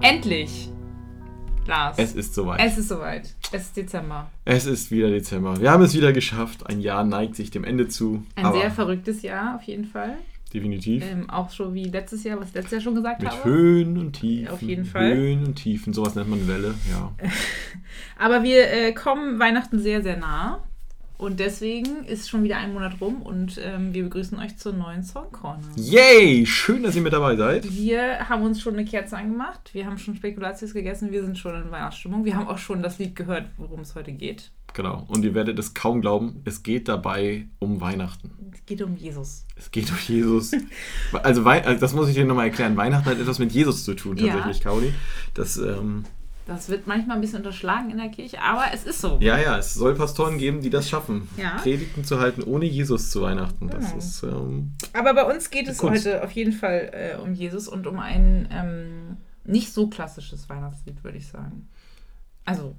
Endlich! Lars. Es ist soweit. Es ist soweit. Es ist Dezember. Es ist wieder Dezember. Wir haben es wieder geschafft. Ein Jahr neigt sich dem Ende zu. Ein sehr verrücktes Jahr auf jeden Fall. Definitiv. Auch schon wie letztes Jahr, was ich letztes Jahr schon gesagt habe. Mit Höhen und Tiefen. Auf jeden Fall. Höhen und Tiefen. Sowas nennt man Welle, ja. Aber wir kommen Weihnachten sehr, sehr nah. Und deswegen ist schon wieder ein Monat rum und wir begrüßen euch zur neuen SongCorner. Yay! Schön, dass ihr mit dabei seid. Wir haben uns schon eine Kerze angemacht, wir haben schon Spekulatius gegessen, wir sind schon in Weihnachtsstimmung. Wir haben auch schon das Lied gehört, worum es heute geht. Genau, und ihr werdet es kaum glauben, es geht dabei um Weihnachten. Es geht um Jesus. Es geht um Jesus. Also das muss ich dir nochmal erklären. Weihnachten hat etwas mit Jesus zu tun, tatsächlich, ja. Kaudi. Das wird manchmal ein bisschen unterschlagen in der Kirche, aber es ist so. Ja, ja, es soll Pastoren geben, die das schaffen, ja. Predigten zu halten, ohne Jesus zu Weihnachten. Das ist, aber bei uns geht es heute auf jeden Fall um Jesus und um ein nicht so klassisches Weihnachtslied, würde ich sagen. Also...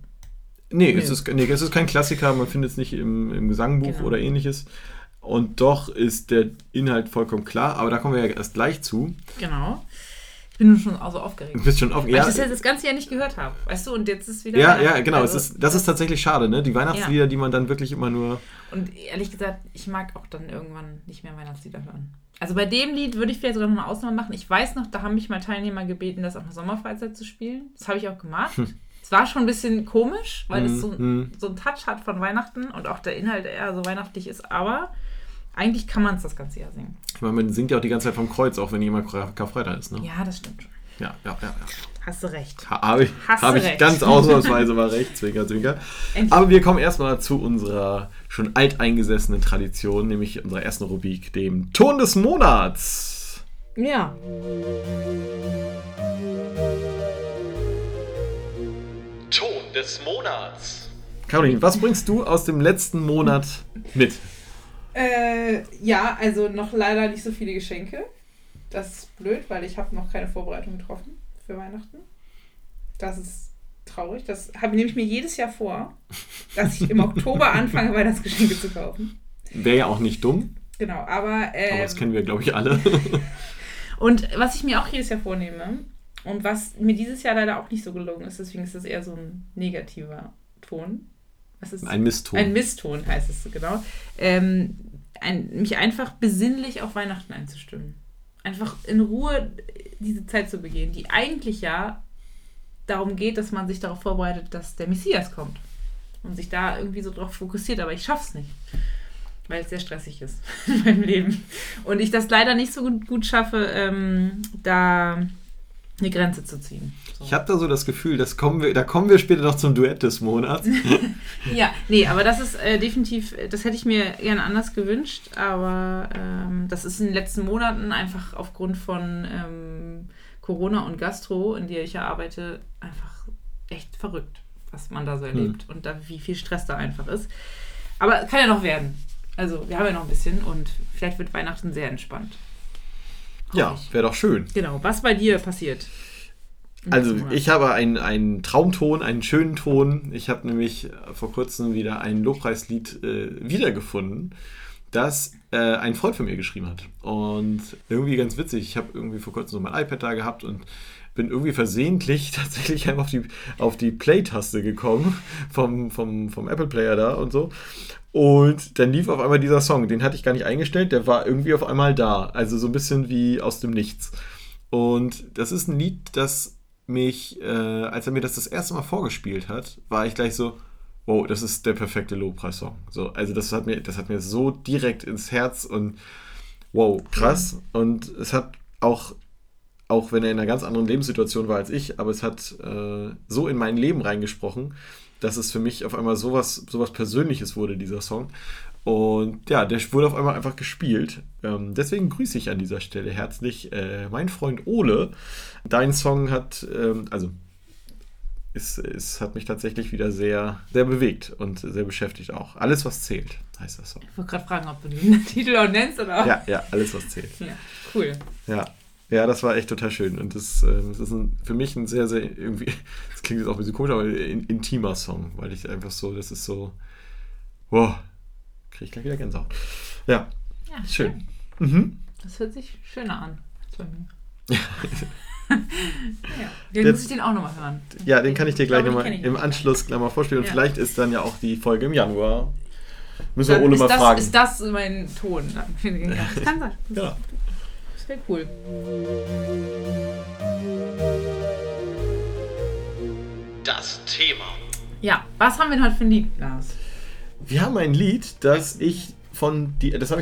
Es ist kein Klassiker, man findet es nicht im Gesangbuch oder ähnliches. Und doch ist der Inhalt vollkommen klar, aber da kommen wir ja erst gleich zu. Genau. Ich bin schon so aufgeregt. Du bist schon aufgeregt. Weil ich das ganze Jahr nicht gehört habe, weißt du, und jetzt ist wieder... Ja, genau, also, das ist tatsächlich schade, ne? Die Weihnachtslieder, die man dann wirklich immer nur... Und ehrlich gesagt, ich mag auch dann irgendwann nicht mehr Weihnachtslieder hören. Also bei dem Lied würde ich vielleicht sogar noch eine Ausnahme machen. Ich weiß noch, da haben mich mal Teilnehmer gebeten, das auf einer Sommerfreizeit zu spielen. Das habe ich auch gemacht. Es war schon ein bisschen komisch, weil es so einen Touch hat von Weihnachten und auch der Inhalt eher so weihnachtlich ist, aber... Eigentlich kann man es das ganze Jahr singen. Ich meine, man singt ja auch die ganze Zeit vom Kreuz, auch wenn jemand Karfreitag ist, ne? Ja, das stimmt schon. Ja. Hast du recht. Habe ich ganz ausnahmsweise mal recht, Zwinker, Zwinker. Endlich. Aber wir kommen erstmal zu unserer schon alteingesessenen Tradition, nämlich unserer ersten Rubrik, dem Ton des Monats. Ja. Ton des Monats. Caroline, was bringst du aus dem letzten Monat mit? Also noch leider nicht so viele Geschenke. Das ist blöd, weil ich habe noch keine Vorbereitung getroffen für Weihnachten. Das ist traurig. Das nehme ich mir jedes Jahr vor, dass ich im Oktober anfange, Weihnachtsgeschenke zu kaufen. Wäre ja auch nicht dumm. Genau, aber das kennen wir, glaube ich, alle. Und was ich mir auch jedes Jahr vornehme und was mir dieses Jahr leider auch nicht so gelungen ist, deswegen ist das eher so ein negativer Ton. Ein Misston. Ein Misston heißt es, genau. Mich einfach besinnlich auf Weihnachten einzustimmen. Einfach in Ruhe diese Zeit zu begehen, die eigentlich ja darum geht, dass man sich darauf vorbereitet, dass der Messias kommt. Und sich da irgendwie so drauf fokussiert. Aber ich schaff's nicht, weil es sehr stressig ist in meinem Leben. Und ich das leider nicht so gut schaffe, da... eine Grenze zu ziehen. So. Ich habe da so das Gefühl, da kommen wir später noch zum Duett des Monats. Ja, nee, aber das ist definitiv, das hätte ich mir gerne anders gewünscht, aber das ist in den letzten Monaten einfach aufgrund von Corona und Gastro, in der ich ja arbeite, einfach echt verrückt, was man da so erlebt und da, wie viel Stress da einfach ist. Aber kann ja noch werden. Also wir haben ja noch ein bisschen und vielleicht wird Weihnachten sehr entspannt. Ja, wäre doch schön. Genau, was bei dir passiert? Also ich habe einen Traumton, einen schönen Ton. Ich habe nämlich vor kurzem wieder ein Lobpreislied wiedergefunden, das ein Freund von mir geschrieben hat. Und irgendwie ganz witzig, ich habe irgendwie vor kurzem so mein iPad da gehabt und bin irgendwie versehentlich tatsächlich einfach auf die Play-Taste gekommen vom Apple Player da und so. Und dann lief auf einmal dieser Song, den hatte ich gar nicht eingestellt, der war irgendwie auf einmal da. Also so ein bisschen wie aus dem Nichts. Und das ist ein Lied, das mich, als er mir das erste Mal vorgespielt hat, war ich gleich so, wow, das ist der perfekte Lobpreis-Song. So, also das hat mir so direkt ins Herz und wow, krass. Und es hat auch wenn er in einer ganz anderen Lebenssituation war als ich, aber es hat so in mein Leben reingesprochen, dass es für mich auf einmal sowas Persönliches wurde, dieser Song. Und ja, der wurde auf einmal einfach gespielt. Deswegen grüße ich an dieser Stelle herzlich meinen Freund Ole. Dein Song hat mich tatsächlich wieder sehr, sehr bewegt und sehr beschäftigt auch. Alles, was zählt, heißt das Song. Ich wollte gerade fragen, ob du den Titel auch nennst oder auch. Ja, alles, was zählt. Ja, cool. Ja, das war echt total schön. Und das ist für mich ein sehr, sehr irgendwie, das klingt jetzt auch ein bisschen komisch, aber ein intimer Song, weil ich einfach so, das ist so, wow, kriege ich gleich wieder Gänsehaut. Ja, schön. Mhm. Das hört sich schöner an als bei mir. Den muss ich den auch nochmal hören. Ja, den kann ich dir gleich nochmal im Anschluss mal vorspielen. Und vielleicht ist dann ja auch die Folge im Januar. Müssen wir Ole mal fragen. Ist das mein Ton? Das kann sein. Ja. Das wäre cool. Das Thema. Ja, was haben wir denn heute für ein Lied, Lars? Wir haben ein Lied, das habe ich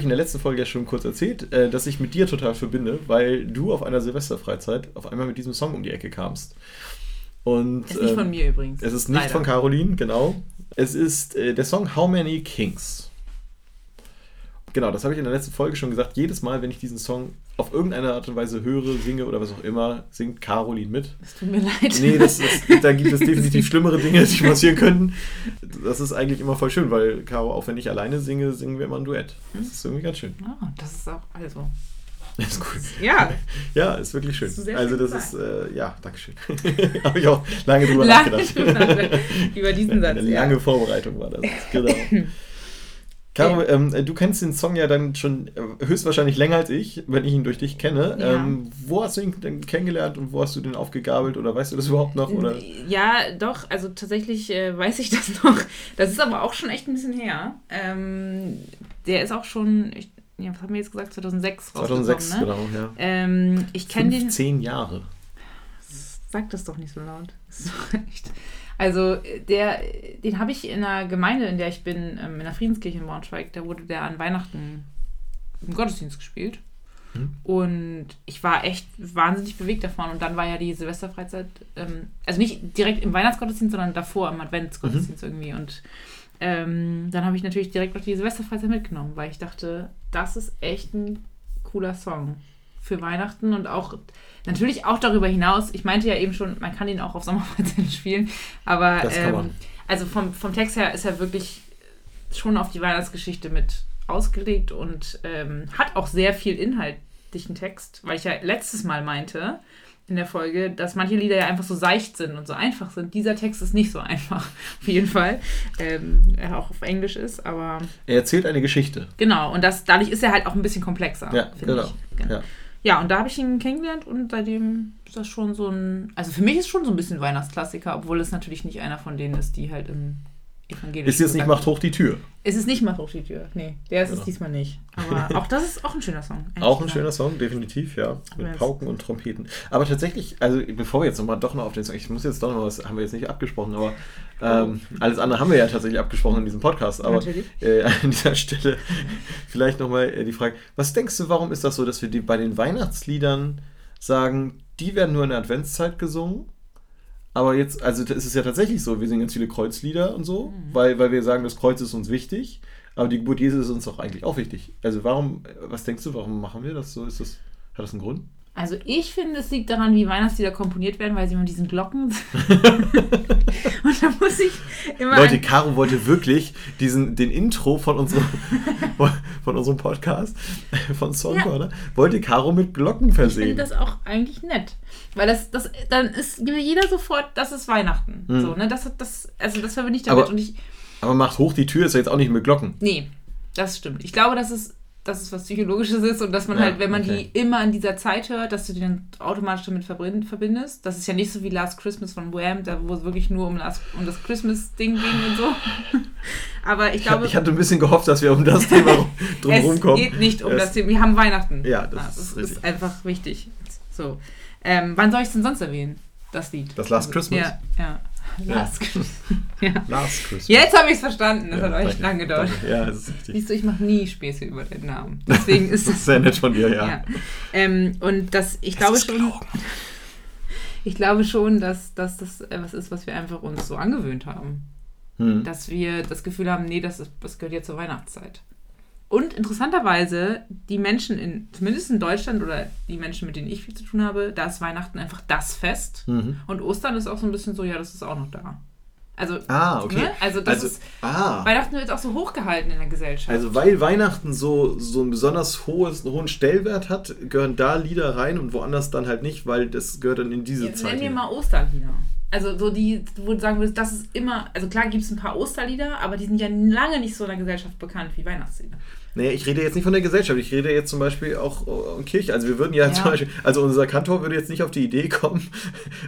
in der letzten Folge ja schon kurz erzählt, dass ich mit dir total verbinde, weil du auf einer Silvesterfreizeit auf einmal mit diesem Song um die Ecke kamst. Und, ist nicht von mir übrigens. Es ist nicht leider. Von Caroline, genau. Es ist der Song How Many Kings. Genau, das habe ich in der letzten Folge schon gesagt. Jedes Mal, wenn ich diesen Song auf irgendeine Art und Weise höre, singe oder was auch immer, singt Caroline mit. Das tut mir leid. Nee, da gibt es definitiv schlimmere Dinge, die passieren könnten. Das ist eigentlich immer voll schön, weil Caro, auch wenn ich alleine singe, singen wir immer ein Duett. Das ist irgendwie ganz schön. Ah, das ist auch, also... Das ist cool. Ja. Ja, ist wirklich schön. Dankeschön. Habe ich auch lange drüber nachgedacht. Über diesen Satz. Eine lange Vorbereitung war das. Genau. Caro, du kennst den Song ja dann schon höchstwahrscheinlich länger als ich, wenn ich ihn durch dich kenne. Ja. Wo hast du ihn denn kennengelernt und wo hast du den aufgegabelt oder weißt du das überhaupt noch? Oder? Ja, doch, also tatsächlich weiß ich das noch. Das ist aber auch schon echt ein bisschen her. Der ist auch schon... 2006 rausgekommen, 2006, ne? Genau, ja. Ich kenne den... 10 Jahre. Sag das doch nicht so laut. Das ist doch echt. Also, den habe ich in einer Gemeinde, in der ich bin, in der Friedenskirche in Braunschweig, da wurde der an Weihnachten im Gottesdienst gespielt. Mhm. Und ich war echt wahnsinnig bewegt davon. Und dann war ja die Silvesterfreizeit, also nicht direkt im Weihnachtsgottesdienst, sondern davor im Adventsgottesdienst irgendwie. Und dann habe ich natürlich direkt noch die Silvesterfreizeit mitgenommen, weil ich dachte, das ist echt ein cooler Song für Weihnachten und auch natürlich auch darüber hinaus. Ich meinte ja eben schon, man kann ihn auch auf Sommerfreizeit spielen, aber das kann man. Also vom Text her ist er wirklich schon auf die Weihnachtsgeschichte mit ausgelegt und hat auch sehr viel inhaltlichen Text, weil ich ja letztes Mal meinte in der Folge, dass manche Lieder ja einfach so seicht sind und so einfach sind. Dieser Text ist nicht so einfach, auf jeden Fall. Er auch auf Englisch ist, aber... Er erzählt eine Geschichte. Genau, und dadurch ist er halt auch ein bisschen komplexer, finde ich. Genau. Ja, und da habe ich ihn kennengelernt und seitdem ist das schon so ein... Also für mich ist schon so ein bisschen Weihnachtsklassiker, obwohl es natürlich nicht einer von denen ist, die halt im Evangelisch... Ist jetzt nicht Macht hoch die Tür? Es ist nicht Macht hoch die Tür, nee. Der ist es diesmal nicht. Aber auch das ist auch ein schöner Song. Auch ein schöner Song, definitiv, ja. Mit Pauken und Trompeten. Aber tatsächlich, also bevor wir jetzt nochmal auf den Song, ich muss jetzt doch nochmal, was haben wir jetzt nicht abgesprochen, aber alles andere haben wir ja tatsächlich abgesprochen in diesem Podcast. Aber an dieser Stelle vielleicht nochmal die Frage, was denkst du, warum ist das so, dass wir bei den Weihnachtsliedern sagen, die werden nur in der Adventszeit gesungen? Aber jetzt, also es ist ja tatsächlich so, wir singen ganz viele Kreuzlieder und so, weil wir sagen, das Kreuz ist uns wichtig, aber die Geburt Jesu ist uns doch eigentlich auch wichtig. Also was denkst du, warum machen wir das so? Hat das einen Grund? Also ich finde, es liegt daran, wie Weihnachtslieder komponiert werden, weil sie immer diesen Glocken... Und da muss ich immer... Leute, Caro wollte wirklich den Intro von unserem Podcast, von SongCorner, wollte Caro mit Glocken versehen. Ich finde das auch eigentlich nett. Weil das dann ist jeder sofort, das ist Weihnachten. Mhm. So, ne? Das verbinde ich damit. Aber Macht hoch die Tür ist ja jetzt auch nicht mit Glocken. Nee, das stimmt. Ich glaube, dass es was Psychologisches ist und dass man wenn man die immer an dieser Zeit hört, dass du die dann automatisch damit verbindest. Das ist ja nicht so wie Last Christmas von Wham, wo es wirklich nur um das Christmas-Ding ging und so. Aber ich hatte ein bisschen gehofft, dass wir um das Thema drum rumkommen. Es geht nicht um das Thema. Wir haben Weihnachten. Ja, das ist einfach wichtig. So. Wann soll ich es denn sonst erwähnen? Das Lied. Das Last Christmas? Ja. Last Christmas. Ja. Last Christmas. Jetzt habe ich es verstanden. Das hat euch lange gedauert. Ja, das ist richtig. Siehst du, ich mache nie Späße über den Namen. Deswegen ist das ist sehr nett von dir, ja. Und ich glaube schon, dass das was ist, was wir einfach uns so angewöhnt haben. Dass wir das Gefühl haben, nee, das gehört ja zur Weihnachtszeit. Und interessanterweise, die Menschen, zumindest in Deutschland oder die Menschen, mit denen ich viel zu tun habe, da ist Weihnachten einfach das Fest. Und Ostern ist auch so ein bisschen so, ja, das ist auch noch da. Also, okay. Ne? Weihnachten wird jetzt auch so hochgehalten in der Gesellschaft. Also weil Weihnachten so einen besonders hohen Stellwert hat, gehören da Lieder rein und woanders dann halt nicht, weil das gehört dann in diese Zeit. Nennen wir mal Osterlieder. Also so die, wo du sagen würdest, das ist immer, also klar gibt es ein paar Osterlieder, aber die sind ja lange nicht so in der Gesellschaft bekannt wie Weihnachtslieder. Nee, ich rede jetzt nicht von der Gesellschaft, ich rede jetzt zum Beispiel auch um Kirche. Also wir würden ja zum Beispiel, also unser Kantor würde jetzt nicht auf die Idee kommen,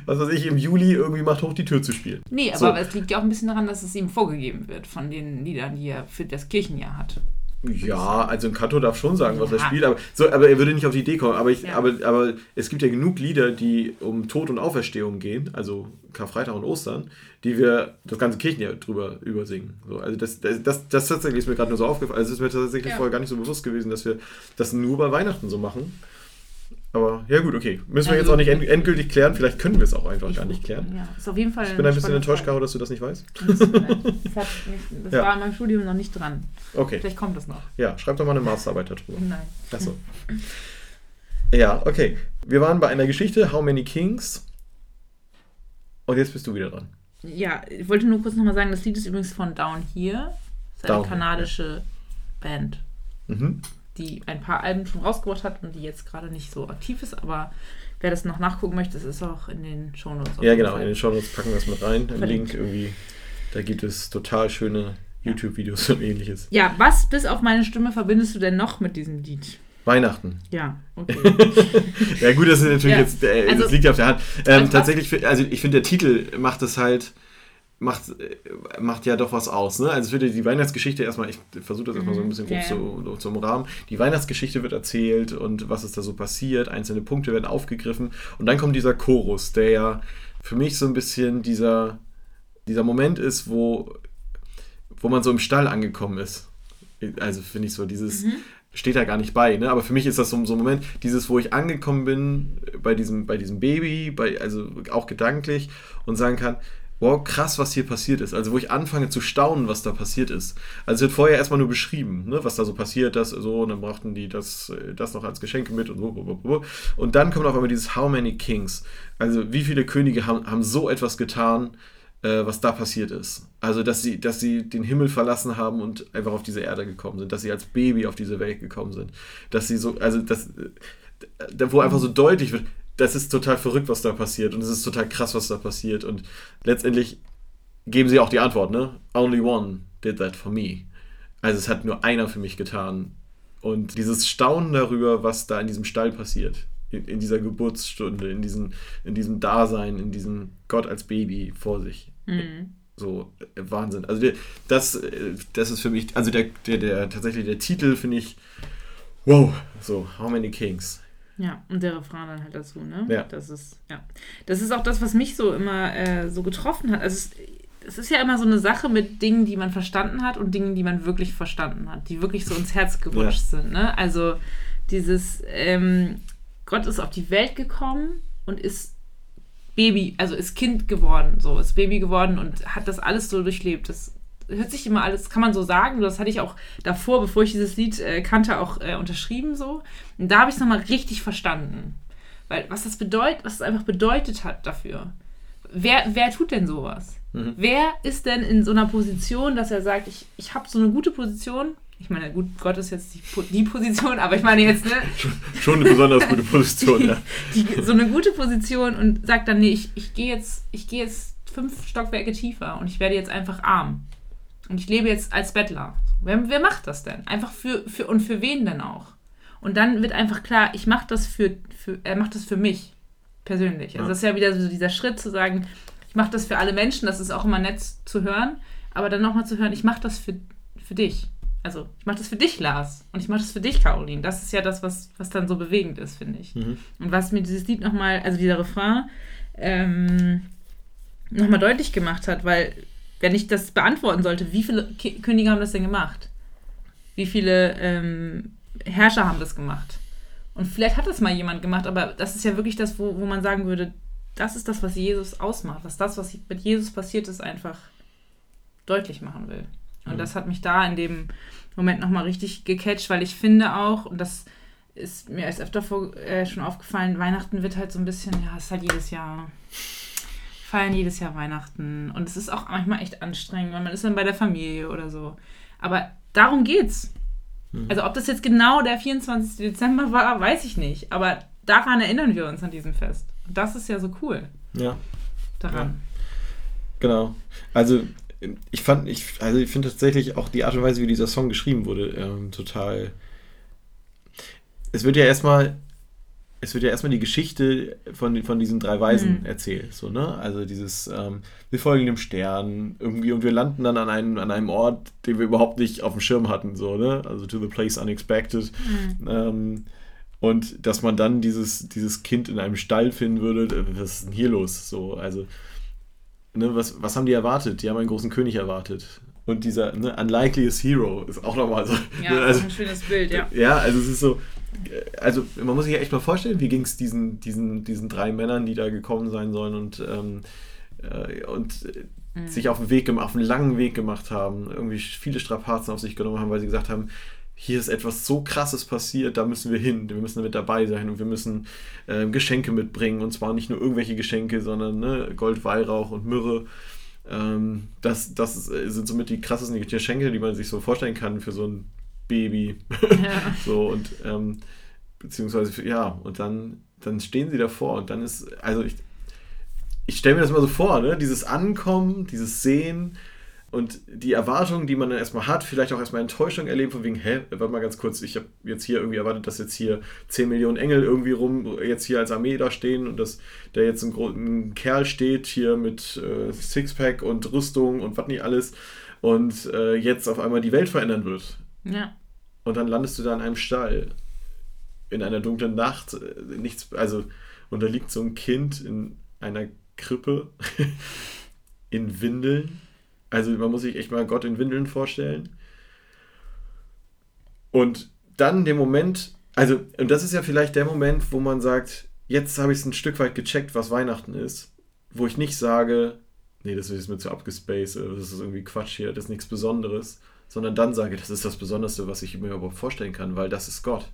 was weiß ich, im Juli irgendwie Macht hoch die Tür zu spielen. Nee, aber es liegt ja auch ein bisschen daran, dass es ihm vorgegeben wird von den Liedern, die er für das Kirchenjahr hat. Ja, also ein Kantor darf schon sagen, was er spielt, aber er würde nicht auf die Idee kommen. Aber es gibt ja genug Lieder, die um Tod und Auferstehung gehen, also Karfreitag und Ostern, die wir das ganze Kirchenjahr drüber übersingen. So, also das tatsächlich ist mir gerade nur so aufgefallen. Also es ist mir tatsächlich vorher gar nicht so bewusst gewesen, dass wir das nur bei Weihnachten so machen. Aber ja gut, okay. Müssen wir jetzt auch nicht endgültig klären. Vielleicht können wir es auch einfach gar nicht klären. Ja, ist auf jeden Fall. Ich bin ein bisschen enttäuscht, Caro, dass du das nicht weißt. Das war in meinem Studium noch nicht dran. Okay. Vielleicht kommt das noch. Ja, schreib doch mal eine Masterarbeit darüber. Nein. Achso. Ja, okay. Wir waren bei einer Geschichte, How Many Kings. Und jetzt bist du wieder dran. Ja, ich wollte nur kurz nochmal sagen, das Lied ist übrigens von Down Here. Das ist eine kanadische Band. Mhm. Die ein paar Alben schon rausgebracht hat und die jetzt gerade nicht so aktiv ist, aber wer das noch nachgucken möchte, das ist auch in den Shownotes. Ja, genau, in den Shownotes packen wir es mit rein. Im Link irgendwie, da gibt es total schöne YouTube-Videos und ähnliches. Ja, was bis auf meine Stimme verbindest du denn noch mit diesem Lied? Weihnachten. Ja, okay. Ja gut, das ist natürlich jetzt, das liegt ja auf der Hand. Tatsächlich, also ich finde, der Titel macht es halt, macht ja doch was aus, ne? Also es wird ja die Weihnachtsgeschichte erstmal, ich versuche das erstmal so ein bisschen grob zu umrahmen, die Weihnachtsgeschichte wird erzählt und was ist da so passiert, einzelne Punkte werden aufgegriffen und dann kommt dieser Chorus, der ja für mich so ein bisschen dieser Moment ist, wo man so im Stall angekommen ist. Also finde ich so, dieses steht da gar nicht bei, ne? Aber für mich ist das so ein Moment, dieses, wo ich angekommen bin bei diesem Baby, also auch gedanklich und sagen kann, wow, krass, was hier passiert ist. Also wo ich anfange zu staunen, was da passiert ist. Also es wird vorher erstmal nur beschrieben, ne, was da so passiert, das so, und dann brachten die das noch als Geschenke mit und so. Und dann kommt auf einmal dieses How Many Kings. Also wie viele Könige haben so etwas getan, was da passiert ist. Also dass sie den Himmel verlassen haben und einfach auf diese Erde gekommen sind, dass sie als Baby auf diese Welt gekommen sind. Dass sie so, also das, wo einfach so deutlich wird, das ist total verrückt, was da passiert. Und es ist total krass, was da passiert. Und letztendlich geben sie auch die Antwort, ne? Only one did that for me. Also es hat nur einer für mich getan. Und dieses Staunen darüber, was da in diesem Stall passiert, in dieser Geburtsstunde, in diesem Dasein, in diesem Gott als Baby vor sich. Mhm. So, Wahnsinn. Also das ist für mich, also tatsächlich der Titel, finde ich, wow, so, How Many Kings. Ja, und der Refrain dann halt dazu, ne? Ja. Das ist auch das, was mich so immer so getroffen hat. Also es ist ja immer so eine Sache mit Dingen, die man verstanden hat und Dingen, die man wirklich verstanden hat, die wirklich so ins Herz gerutscht sind, ne? Also dieses Gott ist auf die Welt gekommen und ist Baby, also ist Kind geworden, so ist Baby geworden und hat das alles so durchlebt. Das hört sich immer alles, kann man so sagen, das hatte ich auch davor, bevor ich dieses Lied kannte, auch unterschrieben so. Und da habe ich es nochmal richtig verstanden. Weil was es einfach bedeutet hat dafür. Wer tut denn sowas? Mhm. Wer ist denn in so einer Position, dass er sagt, ich habe so eine gute Position? Ich meine, gut, Gott ist jetzt die Position, aber ich meine jetzt, ne? Schon eine besonders gute Position, ja. So eine gute Position und sagt dann, nee, ich gehe jetzt 5 Stockwerke tiefer und ich werde jetzt einfach arm. Und ich lebe jetzt als Bettler. Wer macht das denn? Einfach für wen denn auch? Und dann wird einfach klar, ich mache das er macht das für mich persönlich. Also das ist ja wieder so dieser Schritt zu sagen, ich mache das für alle Menschen, das ist auch immer nett zu hören, aber dann nochmal zu hören, ich mache das für dich. Also ich mache das für dich, Lars, und ich mache das für dich, Caroline. Das ist ja das, was dann so bewegend ist, finde ich. Mhm. Und was mir dieses Lied nochmal, also dieser Refrain, nochmal deutlich gemacht hat, weil wenn ich das beantworten sollte, wie viele Könige haben das denn gemacht? Wie viele Herrscher haben das gemacht? Und vielleicht hat das mal jemand gemacht, aber das ist ja wirklich das, wo man sagen würde, das ist das, was Jesus ausmacht, was mit Jesus passiert ist, einfach deutlich machen will. Und das hat mich da in dem Moment nochmal richtig gecatcht, weil ich finde auch, und das ist mir erst öfter schon aufgefallen, Weihnachten wird halt so ein bisschen, ja, es ist halt jedes Jahr... fallen jedes Jahr Weihnachten und es ist auch manchmal echt anstrengend, weil man ist dann bei der Familie oder so. Aber darum geht's. Mhm. Also ob das jetzt genau der 24. Dezember war, weiß ich nicht. Aber daran erinnern wir uns an diesem Fest. Und das ist ja so cool. Ja. Daran. Genau. Also ich finde tatsächlich auch die Art und Weise, wie dieser Song geschrieben wurde, total. Es wird ja erstmal die Geschichte von diesen drei Weisen erzählt, so, ne? Also dieses, wir folgen dem Stern irgendwie und wir landen dann an einem Ort, den wir überhaupt nicht auf dem Schirm hatten, so, ne? Also to the place unexpected. Mhm. Und dass man dann dieses Kind in einem Stall finden würde, was ist denn hier los? So, also, ne, was haben die erwartet? Die haben einen großen König erwartet. Und dieser, ne, unlikeliest hero ist auch nochmal so. Ja, ne, also, das ist ein schönes Bild, ja. Ja, also es ist so, also man muss sich ja echt mal vorstellen, wie ging es diesen drei Männern, die da gekommen sein sollen und sich auf einen langen Weg gemacht haben, irgendwie viele Strapazen auf sich genommen haben, weil sie gesagt haben, hier ist etwas so Krasses passiert, da müssen wir hin, wir müssen mit dabei sein und wir müssen Geschenke mitbringen, und zwar nicht nur irgendwelche Geschenke, sondern, ne, Gold, Weihrauch und Myrrhe. Das sind somit die krassesten Geschenke, die man sich so vorstellen kann für so ein Baby. Ja. So, und beziehungsweise, ja, und dann stehen sie davor und dann ist, also ich stelle mir das mal so vor, ne? Dieses Ankommen, dieses Sehen und die Erwartungen, die man dann erstmal hat, vielleicht auch erstmal Enttäuschung erlebt, von wegen, warte mal ganz kurz, ich habe jetzt hier irgendwie erwartet, dass jetzt hier 10 Millionen Engel irgendwie jetzt hier als Armee da stehen und dass der jetzt ein Kerl steht hier mit Sixpack und Rüstung und was nicht alles und jetzt auf einmal die Welt verändern wird. Ja. Und dann landest du da in einem Stall, in einer dunklen Nacht, nichts, also, und da liegt so ein Kind in einer Krippe, in Windeln, also man muss sich echt mal Gott in Windeln vorstellen. Und dann den Moment, also, und das ist ja vielleicht der Moment, wo man sagt, jetzt habe ich es ein Stück weit gecheckt, was Weihnachten ist, wo ich nicht sage, nee, das ist mir zu abgespaced, das ist irgendwie Quatsch hier, das ist nichts Besonderes, sondern dann sage, das ist das Besonderste, was ich mir überhaupt vorstellen kann, weil das ist Gott,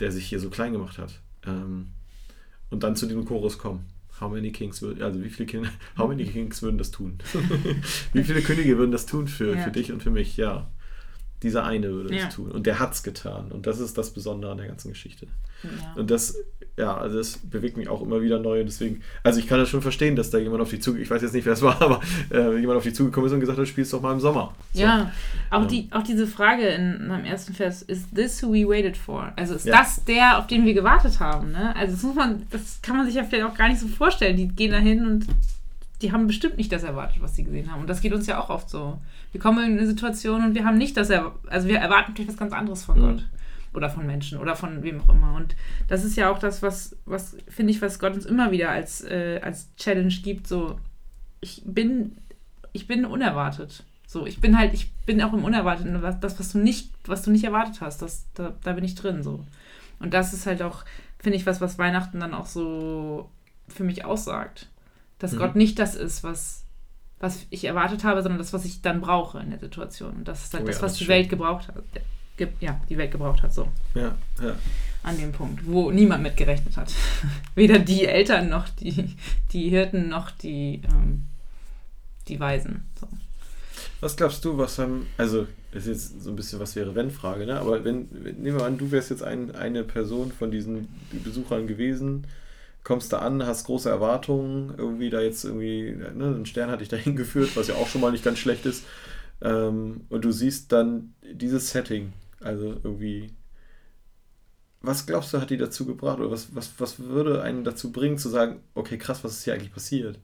der sich hier so klein gemacht hat. Und dann zu diesem Chorus kommen. How many Kings würden das tun? Wie viele Könige würden das tun für dich und für mich? Ja, dieser eine würde es tun. Und der hat's getan. Und das ist das Besondere an der ganzen Geschichte. Ja. Und das, ja, also das bewegt mich auch immer wieder neu. Und deswegen, also ich kann das schon verstehen, dass da jemand auf dich zugekommen ist. Ich weiß jetzt nicht, wer es war, aber jemand auf dich zugekommen ist und gesagt hat, spielst doch mal im Sommer. So. Ja, auch diese Frage am ersten Vers, is this who we waited for? Also ist das der, auf den wir gewartet haben? Ne? Also das kann man sich ja vielleicht auch gar nicht so vorstellen. Die gehen da hin und die haben bestimmt nicht das erwartet, was sie gesehen haben. Und das geht uns ja auch oft so. Wir kommen in eine Situation und wir haben nicht das erwartet. Also wir erwarten vielleicht was ganz anderes von Gott. Oder von Menschen. Oder von wem auch immer. Und das ist ja auch das, was finde ich, was Gott uns immer wieder als Challenge gibt. So, ich bin unerwartet. So, ich bin auch im Unerwarteten. Das, was du nicht erwartet hast, da bin ich drin. So. Und das ist halt auch, finde ich, was Weihnachten dann auch so für mich aussagt. Dass Gott nicht das ist, was ich erwartet habe, sondern das, was ich dann brauche in der Situation. Und das ist halt das, was die Welt gebraucht hat. So. Ja, ja. An dem Punkt, wo niemand mit gerechnet hat. Weder die Eltern, noch die Hirten, noch die Weisen. So. Was glaubst du, also das ist jetzt so ein bisschen was wäre wenn Frage, ne? Aber nehmen wir an, du wärst jetzt eine Person von diesen Besuchern gewesen, kommst da an, hast große Erwartungen, irgendwie da jetzt irgendwie, ne, ein Stern hat dich dahin geführt, was ja auch schon mal nicht ganz schlecht ist. Und du siehst dann dieses Setting, also irgendwie, was glaubst du, hat die dazu gebracht? Oder was würde einen dazu bringen, zu sagen, okay, krass, was ist hier eigentlich passiert?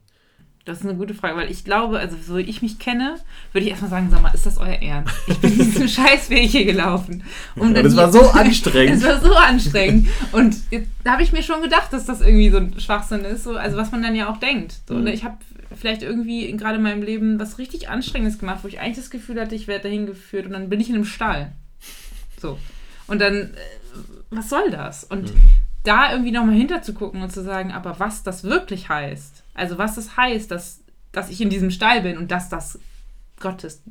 Das ist eine gute Frage, weil ich glaube, also so ich mich kenne, würde ich erstmal sagen, sag mal, ist das euer Ernst? Ich bin diesen Scheißweg hier gelaufen. Und das war so anstrengend. Das war so anstrengend. Und jetzt, da habe ich mir schon gedacht, dass das irgendwie so ein Schwachsinn ist, so, also was man dann ja auch denkt. So, ne? Ich habe vielleicht irgendwie gerade in meinem Leben was richtig Anstrengendes gemacht, wo ich eigentlich das Gefühl hatte, ich werde dahin geführt und dann bin ich in einem Stall. So. Und dann, was soll das? Und da irgendwie nochmal hinter zu gucken und zu sagen, aber was das wirklich heißt, also was das heißt, dass ich in diesem Stall bin und dass das Gott ist,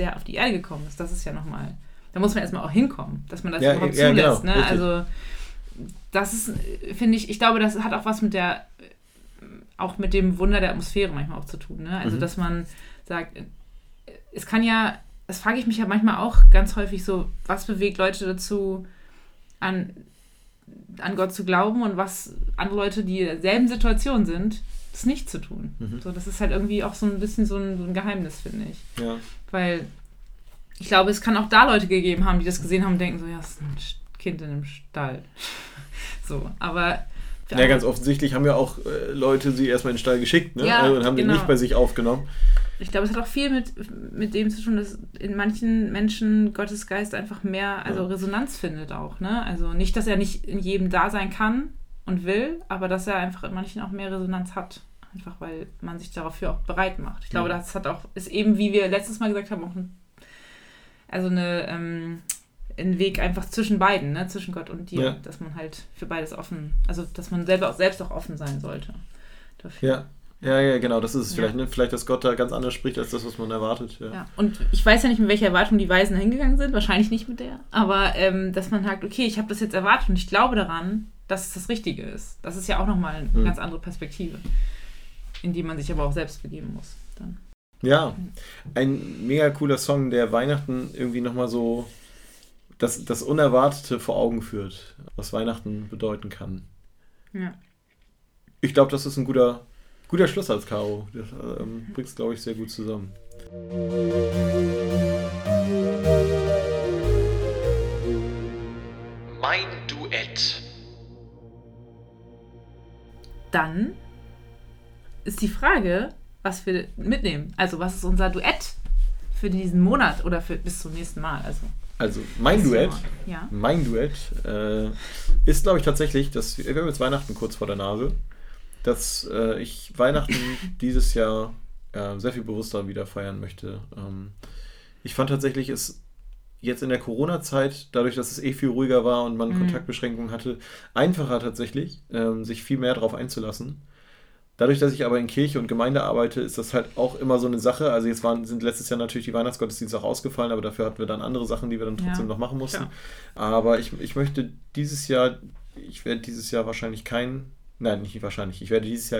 der auf die Erde gekommen ist, das ist ja nochmal, da muss man erstmal auch hinkommen, dass man das überhaupt zulässt. Genau, ne? Also das ist, finde ich, glaube, das hat auch was mit dem Wunder der Atmosphäre manchmal auch zu tun. Ne? Also dass man sagt, es kann ja, das frage ich mich ja manchmal auch ganz häufig so, was bewegt Leute dazu, an an Gott zu glauben und was andere Leute, die in derselben Situation sind, das nicht zu tun. Mhm. So, das ist halt irgendwie auch so ein bisschen so ein Geheimnis, finde ich. Ja. Weil ich glaube, es kann auch da Leute gegeben haben, die das gesehen haben und denken so, ja, das ist ein Kind in einem Stall. So, aber... Ja, ganz offensichtlich haben ja auch Leute sie erstmal in den Stall geschickt, ne? Ja, also, und haben die nicht bei sich aufgenommen. Ich glaube, es hat auch viel mit dem zu tun, dass in manchen Menschen Gottes Geist einfach mehr, also Resonanz findet auch, ne? Also nicht, dass er nicht in jedem da sein kann und will, aber dass er einfach in manchen auch mehr Resonanz hat. Einfach, weil man sich dafür auch bereit macht. Ich glaube, das hat auch, ist eben, wie wir letztes Mal gesagt haben, auch ein Weg einfach zwischen beiden, ne? Zwischen Gott und dir, dass man halt für beides offen, also dass man selbst auch offen sein sollte dafür. Ja, genau, das ist es vielleicht, ne? Vielleicht, dass Gott da ganz anders spricht, als das, was man erwartet. Ja. Und ich weiß ja nicht, mit welcher Erwartung die Weisen hingegangen sind, wahrscheinlich nicht mit der, aber dass man sagt, okay, ich habe das jetzt erwartet und ich glaube daran, dass es das Richtige ist. Das ist ja auch nochmal eine ganz andere Perspektive, in die man sich aber auch selbst begeben muss. Dann. Ja, ein mega cooler Song, der Weihnachten irgendwie nochmal so das Unerwartete vor Augen führt, was Weihnachten bedeuten kann. Ja. Ich glaube, das ist ein guter Schlusssatz, Caro. Das bringt es, glaube ich, sehr gut zusammen. Mein Duett. Dann ist die Frage, was wir mitnehmen. Also, was ist unser Duett für diesen Monat oder für bis zum nächsten Mal? Also mein Duett ist, glaube ich, tatsächlich, dass wir haben jetzt Weihnachten kurz vor der Nase, dass ich Weihnachten dieses Jahr sehr viel bewusster wieder feiern möchte. Ich fand tatsächlich, es jetzt in der Corona-Zeit, dadurch, dass es viel ruhiger war und man Kontaktbeschränkungen hatte, einfacher tatsächlich, sich viel mehr darauf einzulassen. Dadurch, dass ich aber in Kirche und Gemeinde arbeite, ist das halt auch immer so eine Sache. Also jetzt sind letztes Jahr natürlich die Weihnachtsgottesdienste auch ausgefallen, aber dafür hatten wir dann andere Sachen, die wir dann trotzdem noch machen mussten. Klar. Aber ich werde dieses Jahr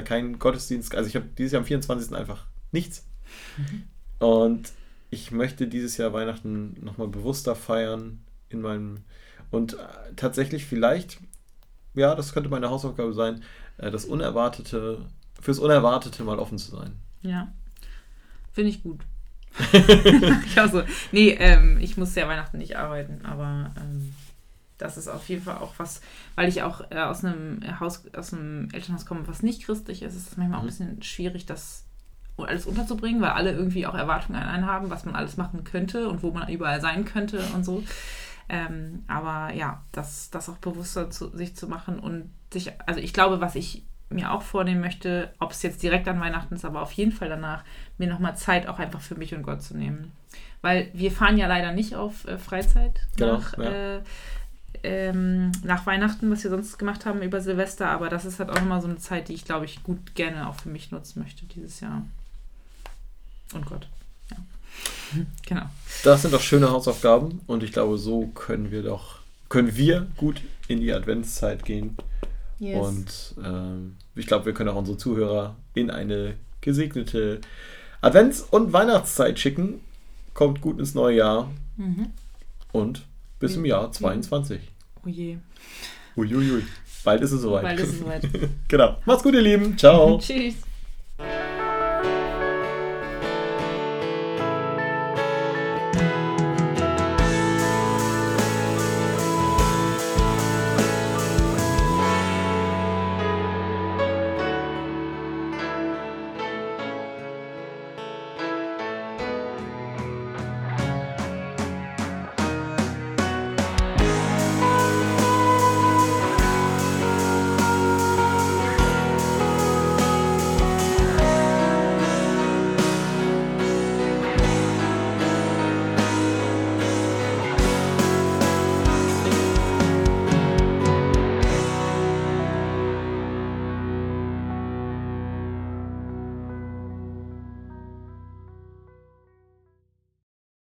keinen Gottesdienst, also ich habe dieses Jahr am 24. einfach nichts. Und ich möchte dieses Jahr Weihnachten nochmal bewusster feiern und tatsächlich vielleicht, ja, das könnte meine Hausaufgabe sein, fürs Unerwartete mal offen zu sein. Ja, finde ich gut. Ich auch so. Nee, ich muss ja Weihnachten nicht arbeiten, aber das ist auf jeden Fall auch was, weil ich auch aus einem Elternhaus komme, was nicht christlich ist, ist es manchmal auch ein bisschen schwierig, das alles unterzubringen, weil alle irgendwie auch Erwartungen an einen haben, was man alles machen könnte und wo man überall sein könnte und so. Aber ja, das auch bewusster sich zu machen und sich, also ich glaube, was ich mir auch vornehmen möchte, ob es jetzt direkt an Weihnachten ist, aber auf jeden Fall danach, mir nochmal Zeit auch einfach für mich und Gott zu nehmen. Weil wir fahren ja leider nicht auf Freizeit nach Weihnachten, was wir sonst gemacht haben über Silvester, aber das ist halt auch nochmal so eine Zeit, die ich, glaube ich, gut gerne auch für mich nutzen möchte dieses Jahr. Und Gott. Ja. Genau. Das sind doch schöne Hausaufgaben und ich glaube, so können wir gut in die Adventszeit gehen. Yes. Und ich glaube, wir können auch unsere Zuhörer in eine gesegnete Advents- und Weihnachtszeit schicken. Kommt gut ins neue Jahr und bis im Jahr 22. Oh je. Uiuiui. Bald ist es soweit. Genau. Macht's gut, ihr Lieben. Ciao. Tschüss.